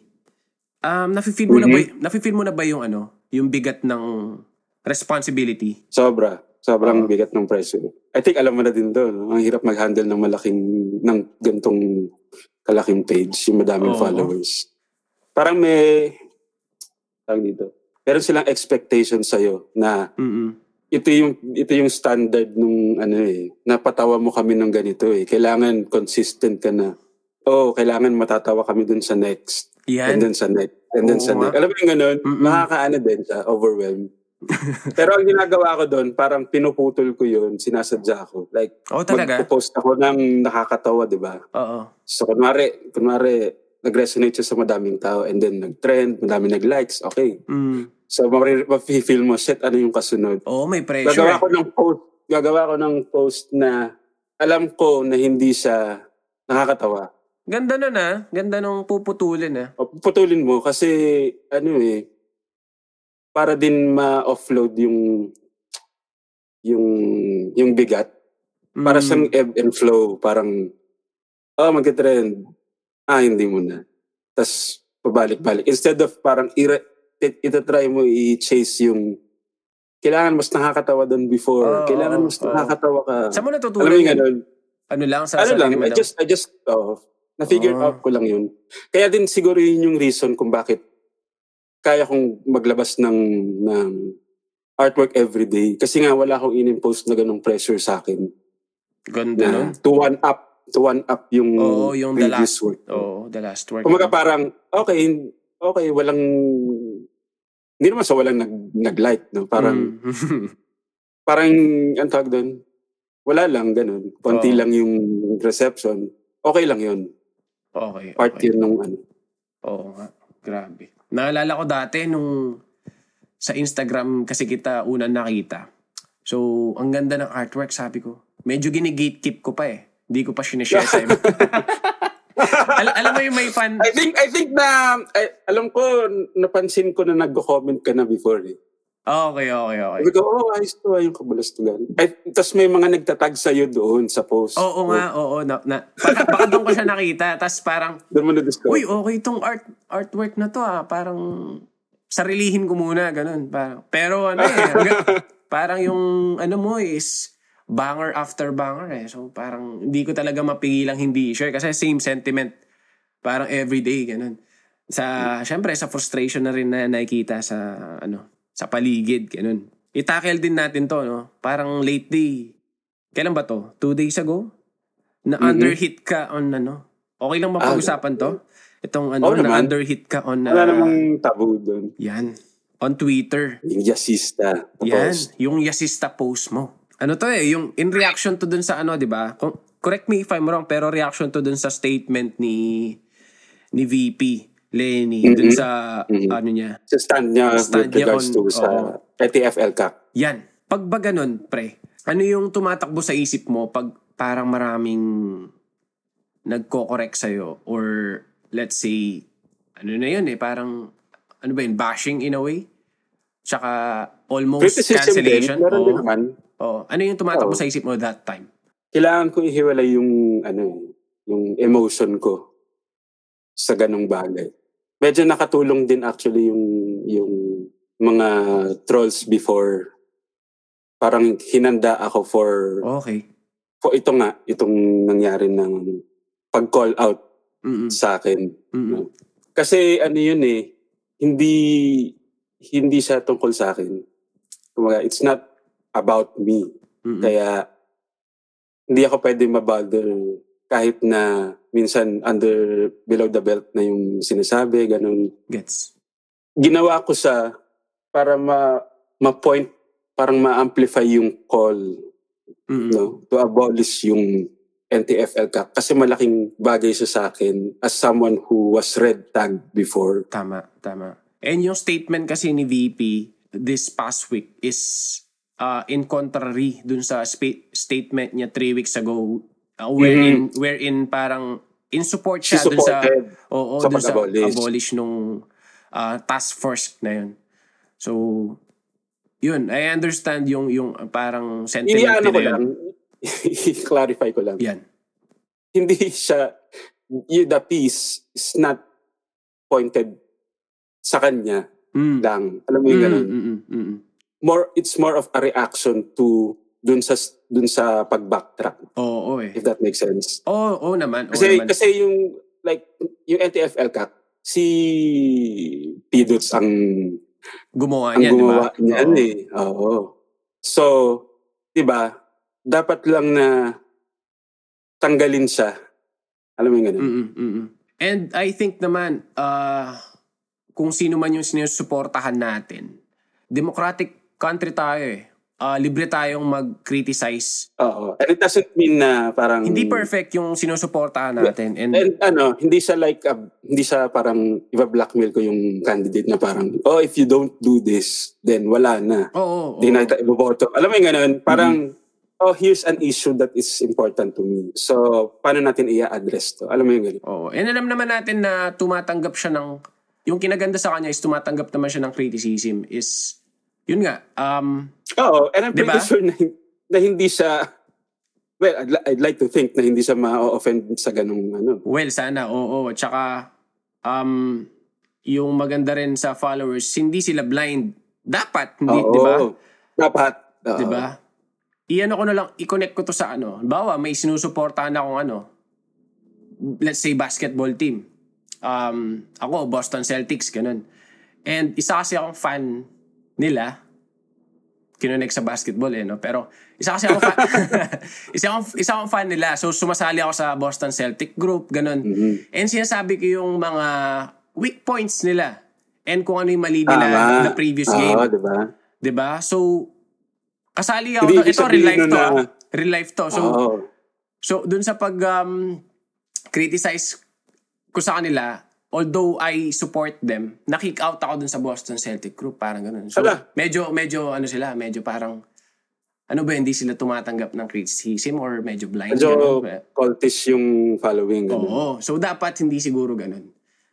Um, nafe-feel mo, mm-hmm. na nafe-feel mo na ba yung ano? Yung bigat ng responsibility. Sobra. Sobrang uh, bigat ng pressure. I think alam mo na din doon. No? Ang hirap mag-handle ng malaking, ng gantong kalaking page. Yung madaming oh, followers. Oh. Parang may, tawag dito, meron silang expectation sa'yo na mm-mm. ito yung, ito yung standard nung ano eh, napatawa mo kami ng ganito eh. Kailangan consistent ka na. Oh, kailangan matatawa kami dun sa next. Yan. And then sa next. And then sa next. Alam mo yung ganun, mm-mm. nakakaano din siya, overwhelmed. Pero ang ginagawa ko doon, parang pinuputol ko yun, sinasadya ko. Like, oh, mag-post ako ng nakakatawa, di ba? Oo. So, kunwari, kunwari, nag-resonate siya sa madaming tao and then nag-trend, madaming nag-likes, okay. Mm. So, ma-feel mo, shit, ano yung kasunod? Oo, oh, may pressure. Gagawa ko ng post, gagawa ko ng post na alam ko na hindi siya nakakatawa. Ganda nun ah. Ganda nung puputulin ah. O, puputulin mo kasi ano eh, para din ma-offload yung yung yung bigat. Mm. Para siyang ebb and flow. Parang, oh magka-trend. Ah, hindi muna. Tapos, pabalik-balik. Instead of parang itatry mo i-chase yung kailangan mas nakakatawa doon before. Oh, kailangan mas oh. nakakatawa ka. Saan mo natutunan? Alam mo yung ganun? Ano lang? Sa ano lang? I just, I just, oh, na-figure oh. out ko lang yun. Kaya din siguro yun yung reason kung bakit kaya kong maglabas ng, ng artwork everyday. Kasi nga wala akong in-impose na ganung pressure sa akin. Ganda, no? To one up. To one up yung, oh, yung previous the last, work. Oo, oh, the last work. Kumbaga no? Parang, okay, okay, walang, hindi naman sa walang nag, nag-like, no? Parang, mm. parang, ang tawag doon, wala lang, ganun. Konti oh. lang yung reception. Okay lang yun. Okay. Part okay. yun nung ano. Oo nga, grabe. Naalala ko dati nung, sa Instagram kasi kita unang nakita. So, ang ganda ng artwork, sabi ko. Medyo gine-gatekeep ko pa eh. Hindi ko pa sinishare sa M. Al- alam mo yung may fan... I think, I think na... I, alam ko, napansin ko na nag-comment ka na before eh. Okay, okay, okay. Sabi ko, oh, ayos to, ayong Kabulastugan. Tapos may mga nagtatag sa'yo doon sa post. Oo, oo oh. nga, oo. Na, na, baka, baka doon ko siya nakita. Tapos parang, uy, okay itong art, artwork na to ah. Parang, sarilihin ko muna, ganun. Parang, pero ano eh, hanggang, parang yung ano mo is... banger after banger eh. So parang hindi ko talaga mapigilang hindi i-share kasi same sentiment. Parang everyday ganun. Sa mm. syempre sa frustration na rin na nakikita sa ano, sa paligid ganun. I-tackle din natin 'to, no. Parang late day. Kailan ba 'to? Two days ago na mm-hmm. underhit ka on ano. Okay lang mapag-usapan 'to. Itong ano oh, na underhit ka on uh, wala namang tabu doon. Yan. On Twitter. Yung yasista yan, post. Yung yasista post mo. Ano to eh, yung in reaction to dun sa ano, di ba? Correct me if I'm wrong, pero reaction to dun sa statement ni ni V P Leni mm-hmm. dun sa mm-hmm. ano niya. Sa stand niya stand with regards on, to sa N T F-E L C A C. Yan. Pag ba ganun, pre, ano yung tumatakbo sa isip mo pag parang maraming nagko-correct sa'yo? Or let's say, ano na yun eh, parang, ano ba yun, bashing in a way? Tsaka almost criticism cancellation? Criticism din, meron din naman. Oh, ano yung tumatakbo oh. sa isip mo that time? Kailangan ko ihiwalay yung ano, yung emotion ko sa ganung bagay. Medyo nakatulong din actually yung yung mga trolls before. Parang hinanda ako for okay. For ito nga, itong nangyari ng pag-call out Mm-mm. sa akin. Mm-mm. Kasi ano yun eh, hindi hindi siya tungkol sa akin. Kumbaga, it's not about me. Mm-hmm. Kaya, hindi ako pwede mabother kahit na minsan under, below the belt na yung sinasabi, ganun. Gets. Ginawa ko sa, para ma, ma-point, parang ma-amplify yung call. Mm-hmm. No? To abolish yung N T F-E L C A C. Kasi malaking bagay siya sa akin as someone who was red-tagged before. Tama, tama. And yung statement kasi ni V P this past week is Uh, in contrary dun sa sp- statement niya three weeks ago uh, wherein, mm-hmm. wherein parang in support siya dun sa, oh, oh, sa dun sa abolish nung uh, task force na yun. So yun, I understand yung yung parang sentiment nila. Iniano ko lang, i-clarify ko lang. Yan. Hindi siya, y- the piece is not pointed sa kanya mm. lang. Alam mo yung ganun. Mm-mm-mm-mm. More, it's more of a reaction to dun sa dun sa pag-backtrack. Oo, oh, oh eh. If that makes sense. Oo, oh, oh naman. Kasi oh, naman. Kasi yung like yung N T F-E L C A C, si P-Duts ang gumawa niyan, di ba? Niyan oh. eh. Oo. So, di ba? Dapat lang na tanggalin siya. Alam mo 'yung ganun. Mm-mm. And I think naman uh kung sino man yung sinusuportahan natin, democratic country tayo eh. Uh, libre tayong mag-criticize. Oo. And it doesn't mean na parang... Hindi perfect yung sinusuportahan natin. And, and ano, hindi siya like, uh, hindi siya parang iba-blackmail ko yung candidate na parang, oh, if you don't do this, then wala na. Oo. Hindi na tayo iboboto. Alam mo yung ganun, parang, mm-hmm. oh, here's an issue that is important to me. So, paano natin i-address to? Alam mo yung ganun. Oo. And alam naman natin na tumatanggap siya ng... Yung kinaganda sa kanya is tumatanggap naman siya ng criticism is... Yun nga. Um, Oo, and I'm diba? pretty sure na, na hindi siya, well, I'd, I'd like to think na hindi siya ma-offend sa ganung ano. Well, sana, oo. Tsaka, um, yung maganda rin sa followers, hindi sila blind. Dapat, hindi, di ba? Dapat. Uh-oh. Diba? Iyan ako na lang, i-connect ko to sa ano. Bawa, may sinusuportahan akong ano, let's say basketball team. Um, ako, Boston Celtics, ganun. And isa kasi akong fan nila, kinonect sa basketball eh, no? Pero isa kasi akong fan, isa, akong, isa akong fan nila. So sumasali ako sa Boston Celtic group, ganun. Mm-hmm. And sinasabi ko yung mga weak points nila and kung ano yung mali nila ah, the previous ah, game. Oo, diba? Diba? So, kasali ako. Hindi, ito, real life to. Na. Real life to. So, oh. so dun sa pag-criticize um, ko sa kanila, although I support them, na-kick out ako dun sa Boston Celtic group. Parang ganun. So, Ala. medyo, medyo, ano sila, medyo parang, ano ba, hindi sila tumatanggap ng criticism or medyo blind. Medyo ganun. Cultish yung following. Ganun. Oo. So, dapat hindi siguro ganun.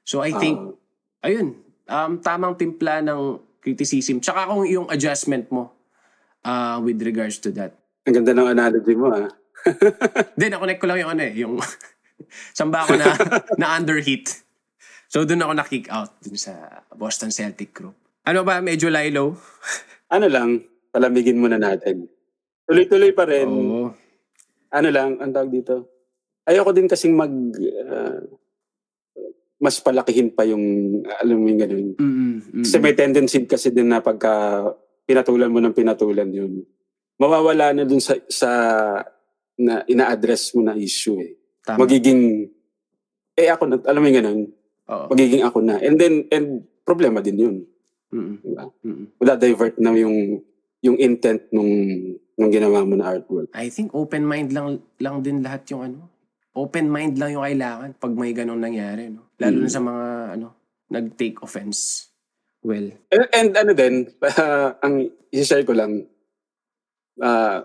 So, I think, oh. ayun, um, tamang timpla ng criticism. Tsaka kung yung adjustment mo uh, with regards to that. Ang ganda ng analogy mo, ah. Then, na-connect ko lang yung ano eh, yung... Samba ako na, na underheat. So, doon ako na-kick out dun sa Boston Celtic group. Ano ba? Medyo lilo? Ano lang, palamigin muna natin. Tuloy-tuloy pa rin. Oo. Ano lang, ang tawag dito. Ayoko din kasing mag... Uh, mas palakihin pa yung, alam mo yung ganun. Mm-hmm, mm-hmm. Kasi may tendency kasi din na pagka pinatulan mo ng pinatulan yun, mawawala na dun sa, sa na ina-address mo na issue eh. Tama. Magiging, eh ako na, alam mo yung ganun, oo. Magiging ako na. And then, and problema din yun. Mm-hmm. Diba? Mm-hmm. Mada-divert na yung, yung intent nung, nung ginawa mo na artwork. I think open mind lang, lang din lahat yung ano. Open mind lang yung kailangan pag may ganun nangyari. No? Lalo mm-hmm. na sa mga, ano, nag-take offense. Well. And, and ano din, uh, ang isishare ko lang, uh,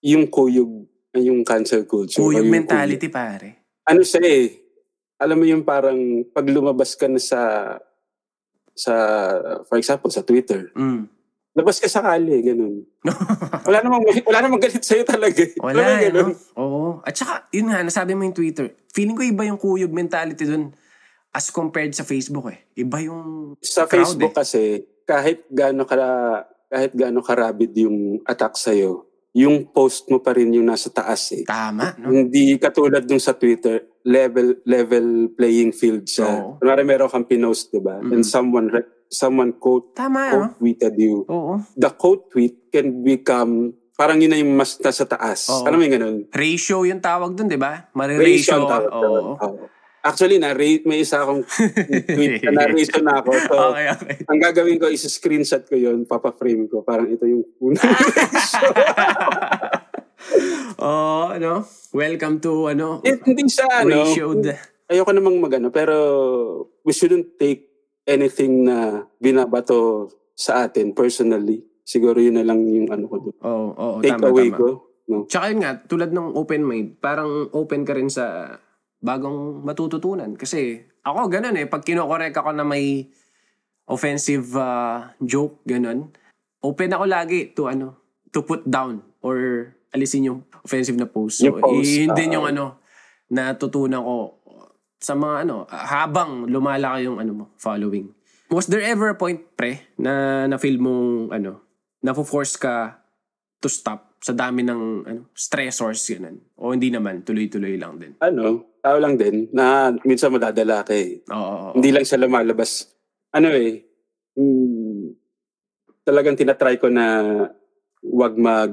yung kuyog, yung cancel culture. Kuyog yung mentality, kuyog. Pare. Ano siya eh, alam mo yung parang pag lumabas ka na sa, sa for example, sa Twitter, mm. labas ka sakali, ganun. wala namang, wala namang galit sa'yo talaga. Wala, eh, no? Oo. At saka, yun nga, nasabi mo yung Twitter, feeling ko iba yung kuyog mentality dun as compared sa Facebook eh. Iba yung sa crowd, Facebook eh. Kasi, kahit gaano ka, kahit gaano karabid yung attack sa'yo, yung post mo pa rin yung nasa taas eh. Tama, no? Hindi katulad dun sa Twitter, level level playing field siya. Kunwari meron kang pinost, diba? Mm-hmm. And someone... Re- someone quote, Tama, quote no? tweeted you. Oo. The quote tweet can become, parang yun na yung mas nasa taas. Oo. Alam mo yung ganun? Ratio yung tawag dun, di ba? Mari-ratio. Ratio Oo. Oo. Actually, na, may isa akong tweet na na-ratio na ako. So, okay, okay. Ang gagawin ko is screenshot ko yun, papa-frame ko. Parang ito yung una. Oo, ano? Welcome to, ano? Eh, hindi siya, ano? Ratioed. Ayoko namang mag-ano, pero we shouldn't take anything na binabato sa atin personally, siguro yun na lang yung ano ko doon. Oo, oo, Take tama, away tama. Ko. No? Tsaka yun nga, tulad ng open mind, parang open ka rin sa bagong matututunan. Kasi ako, ganun eh, pag kinokorek ako na may offensive uh, joke, ganun, open ako lagi to ano, to put down or alisin yung offensive na post. So, yung post. Yun din yung uh, ano, natutunan ko sa mga ano, habang lumalaki yung ano mo, following. Was there ever a point, pre, na na-feel mong ano, na-force ka to stop sa dami ng ano, stressors yun? O hindi naman, tuloy-tuloy lang din? Ano, tao lang din, na minsan madadala ka eh. Oo, oo, oo. Hindi lang siya lumalabas. Ano eh, hmm, talagang tinatry ko na wag mag,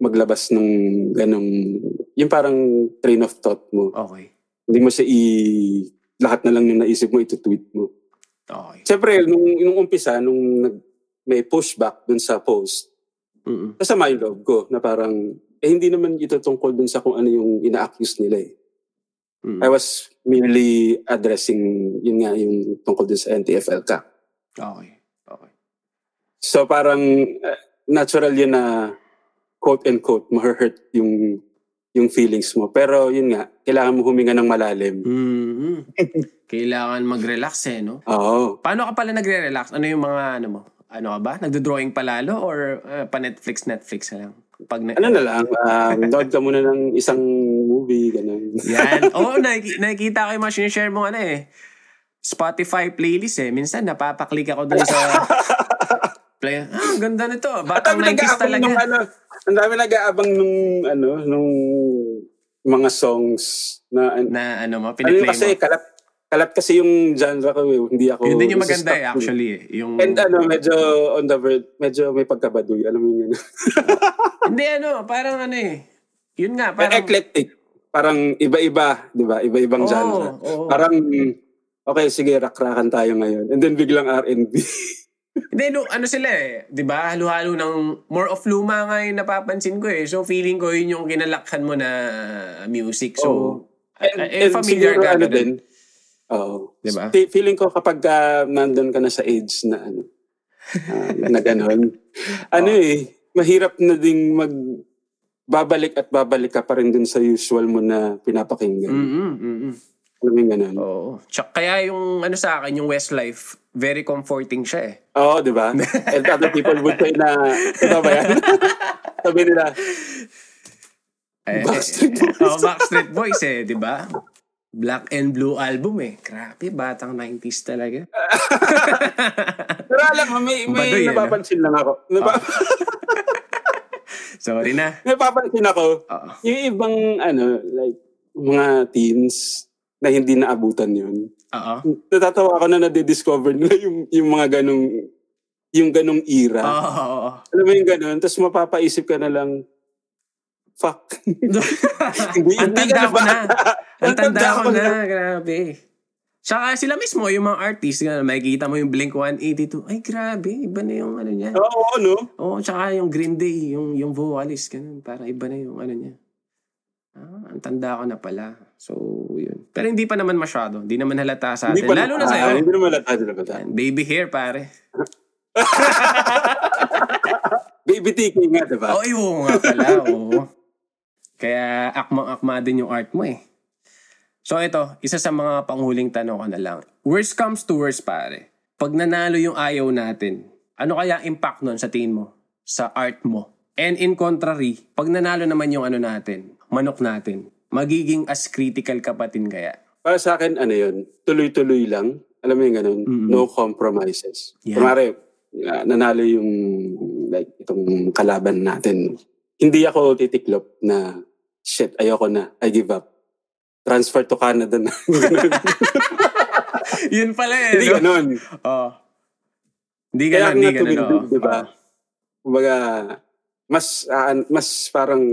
maglabas ng ganong, yung parang train of thought mo. Okay. Hindi mo siya i- lahat na lang yung naisip mo, ito-tweet mo. Okay. Siyempre, nung, nung umpisa, nung nag, may pushback dun sa post, mm-hmm. kasama yung love ko na parang, eh hindi naman ito tungkol dun sa kung ano yung ina-accuse nila eh. Mm-hmm. I was merely addressing yun nga yung tungkol dun sa N T F-ELCAC. Okay. Okay. So parang uh, natural yun na quote-unquote ma-hurt yung yung feelings mo. Pero yun nga, kailangan mo huminga ng malalim. Mm-hmm. Kailangan mag-relax eh, no? Oo. Paano ka pala nagre-relax? Ano yung mga, ano mo? Ano ka ba? Nagdo-drawing pa lalo or uh, pa-Netflix, Netflix na lang? Pag na- ano na lang? Um, download ka muna ng isang movie, gano'n. Yan. Oo, oh, nakikita ko yung mga sinishare mo, ano eh. Spotify playlist eh. Minsan napapaklik ako dun sa... play. Ah, ganda nito. Batang nineties talaga. Nung, ano, ang dami nag-aabang nung, ano, nung mga songs na... Na ano mo, piniplay ano kasi, mo. Kalap, kalap kasi yung genre ko. Eh. Hindi ako... Yun din yung maganda eh, actually. Eh. Yung... And ano, medyo on the verge, medyo may pagkabaduy. Alam mo yun. Hindi ano, parang ano eh. Yun nga, parang... Eclectic. Parang iba-iba, di ba? Iba-ibang oh, genre. Oh. Parang, okay, sige, rak-rakan tayo ngayon. And then biglang R and B. Hindi, ano sila eh, di ba? Halo-halo ng more of luma nga yung napapansin ko eh. So feeling ko yun yung kinalakhan mo na music. So, oh. and, eh, and familiar ka ano din. Oo. Oh. Di ba? So, feeling ko kapag uh, nandun ka na sa age na ano, uh, na ganun. Ano oh. eh, mahirap na ding mag... babalik at babalik ka pa rin dun sa usual mo na pinapakinggan. Mm-hmm, mm-hmm. Alam mo yung ganun. Oo. Tsaka kaya yung ano sa akin, yung Westlife, very comforting siya eh. Oo, di ba? And other people would say na, ito ba yan? Sabi nila, eh, Backstreet Boys. Oo, oh, Backstreet Boys eh, di ba? Black and Blue album eh. Grabe, batang nineties talaga. Pero alam mo, may, may napapansin lang ako. Napapansin. Sorry na. Napapansin ako, uh-oh. yung ibang, ano, like, mga teens na hindi naabutan yun. Oo. Natatawa ako na nadidiscover nila yung, yung mga ganong, yung ganong era. Oo. Alam mo yung ganon? Tapos mapapaisip ka na lang, fuck. Ang tanda ko na. Ang tanda ko na. Grabe. Tsaka sila mismo, yung mga artist, gano, makikita mo yung Blink one eighty-two. Ay, grabe. Iba na yung ano niya. Oo, oo, no? Oo, tsaka yung Green Day, yung, yung vocalist, gano, para iba na yung ano niya. Ah, ang tanda ko na pala. So, yun. Pero hindi pa naman masyado. Hindi naman halata sa atin. Lalo na, na sa'yo. Ah, hindi naman halata. Hindi naman halata. Baby hair, pare. Baby T K nga, diba? Oo, oh, oo nga pala. Oo. Kaya akmang-akma din yung art mo eh. So ito, isa sa mga panghuling tanong ko na lang. Worst comes to worst, pare. Pag nanalo yung ayaw natin, ano kaya impact nun sa tingin mo? Sa art mo? And in contrary, pag nanalo naman yung ano natin, manok natin, magiging as critical kapatin kaya? Para sa akin, ano yun? Tuloy-tuloy lang. Alam mo yung ganun? Mm-hmm. No compromises. Yeah. Kumari, nanalo yung like itong kalaban natin. Hindi ako titiklop na, shit, ayoko na. I give up. Transfer to Canada na. Yun pala eh. Hindi no? Ganun. Oh. Hindi ganun, hindi ganun. Kaya diba? Kumbaga, mas, uh, mas parang,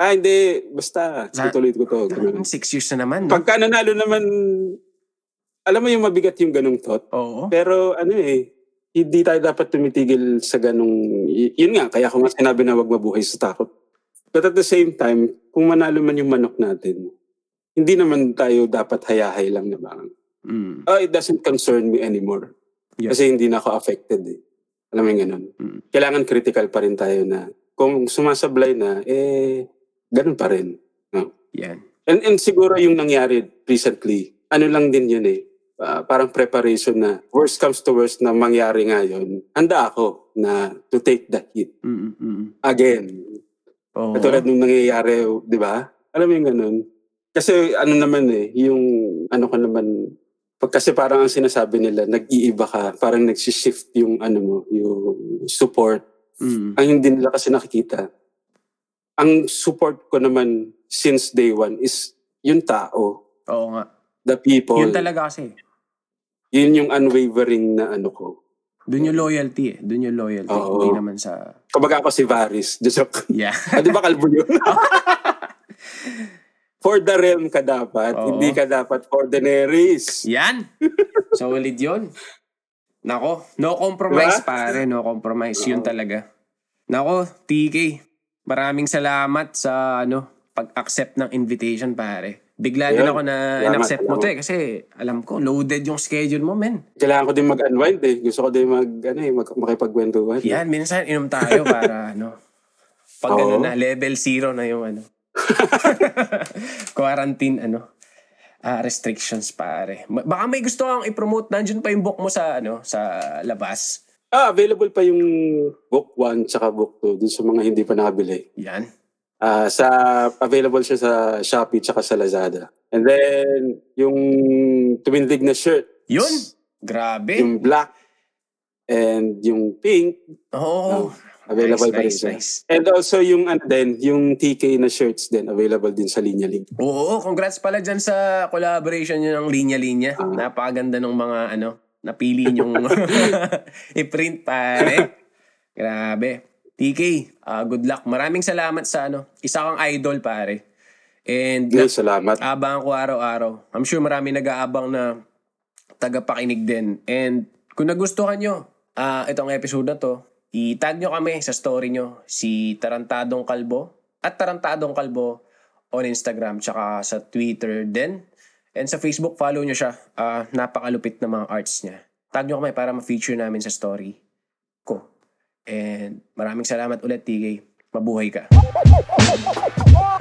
ah hindi, basta, tutuloy ko to. Ganun. Six years na naman. No? Pagka nanalo naman, alam mo yung mabigat yung ganung thought. Oo. Pero ano eh, hindi tayo dapat tumitigil sa ganung, yun nga, kaya ko nga sinabi na wag mabuhay sa takot. But at the same time, kung manalo man yung manok natin, hindi naman tayo dapat hayahay lang na bang. Mm. Oh, it doesn't concern me anymore. Yes. Kasi hindi na ako affected eh. Alam mo yung ganun. Mm. Kailangan critical pa rin tayo na kung sumasablay na, eh, ganun pa rin. No? Yeah. And, and siguro yung nangyari recently, ano lang din yun eh. Uh, parang preparation na worst comes to worst na mangyari ngayon. Handa ako na to take the hit. Mm-mm. Again. Oh. Katulad nung nangyayari, di ba? Alam mo yung ganun. Kasi ano naman eh, yung ano ko naman, pag kasi parang ang sinasabi nila, nag-iiba ka, parang nagsishift yung ano mo, yung support. Mm. Ang hindi nila kasi nakikita. Ang support ko naman since day one is yung tao. Oo nga. The people. Yun talaga kasi. Yun yung unwavering na ano ko. Doon yung loyalty eh. Doon yung loyalty. Oo. Hindi naman sa... Kabaga ako si Varys. Joke. Yeah. Ah, di ba kalbo yun? For the realm ka dapat, oo. Hindi ka dapat for the ordinaries. Yan! Solid yun. Nako, no compromise diba? Pare, no compromise. Oo. Yun talaga. Nako, T K, maraming salamat sa ano pag-accept ng invitation pare. Bigla yeah. din ako na in-accept mo te kasi alam ko, loaded yung schedule mo men. Kailangan ko din mag-unwind eh. Gusto ko din mag, ano, eh, mag- makipagkwentuhan. Yan, minsan inom tayo para ano. Pag ano na, level zero na yung ano. Quarantine ano uh, restrictions pare. Baka may gusto kang i-promote, nandiyan pa yung book mo sa ano sa labas. Ah, available pa yung book one tsaka book two dun sa mga hindi pa nakabili. Yan. Ah, uh, sa available siya sa Shopee tsaka sa Lazada. And then yung tumindig na shirt Yun? Grabe. Yung black and yung pink. Oh. Uh, Available nice, pa rin nice, nice. And also yung ano din, yung T K na shirts din available din sa Linya Linya. Oo, congrats pala diyan sa collaboration niyo ng Linya Linya. Uh-huh. Napakaganda ng mga ano, napili niyo i-print pare. Grabe. T K, uh, good luck. Maraming salamat sa ano, isa kang idol pare. And yeah, salamat. Abangan ko araw-araw. I'm sure marami nag-aabang na tagapakinig din. And kung nagustuhan niyo uh, itong episode na to, i-tag nyo kami sa story nyo, si Tarantadong Kalbo at Tarantadong Kalbo on Instagram tsaka sa Twitter din. And sa Facebook, follow nyo siya. Uh, napakalupit na mga arts niya. Tag nyo kami para ma-feature namin sa story ko. And maraming salamat ulit, T K. Mabuhay ka.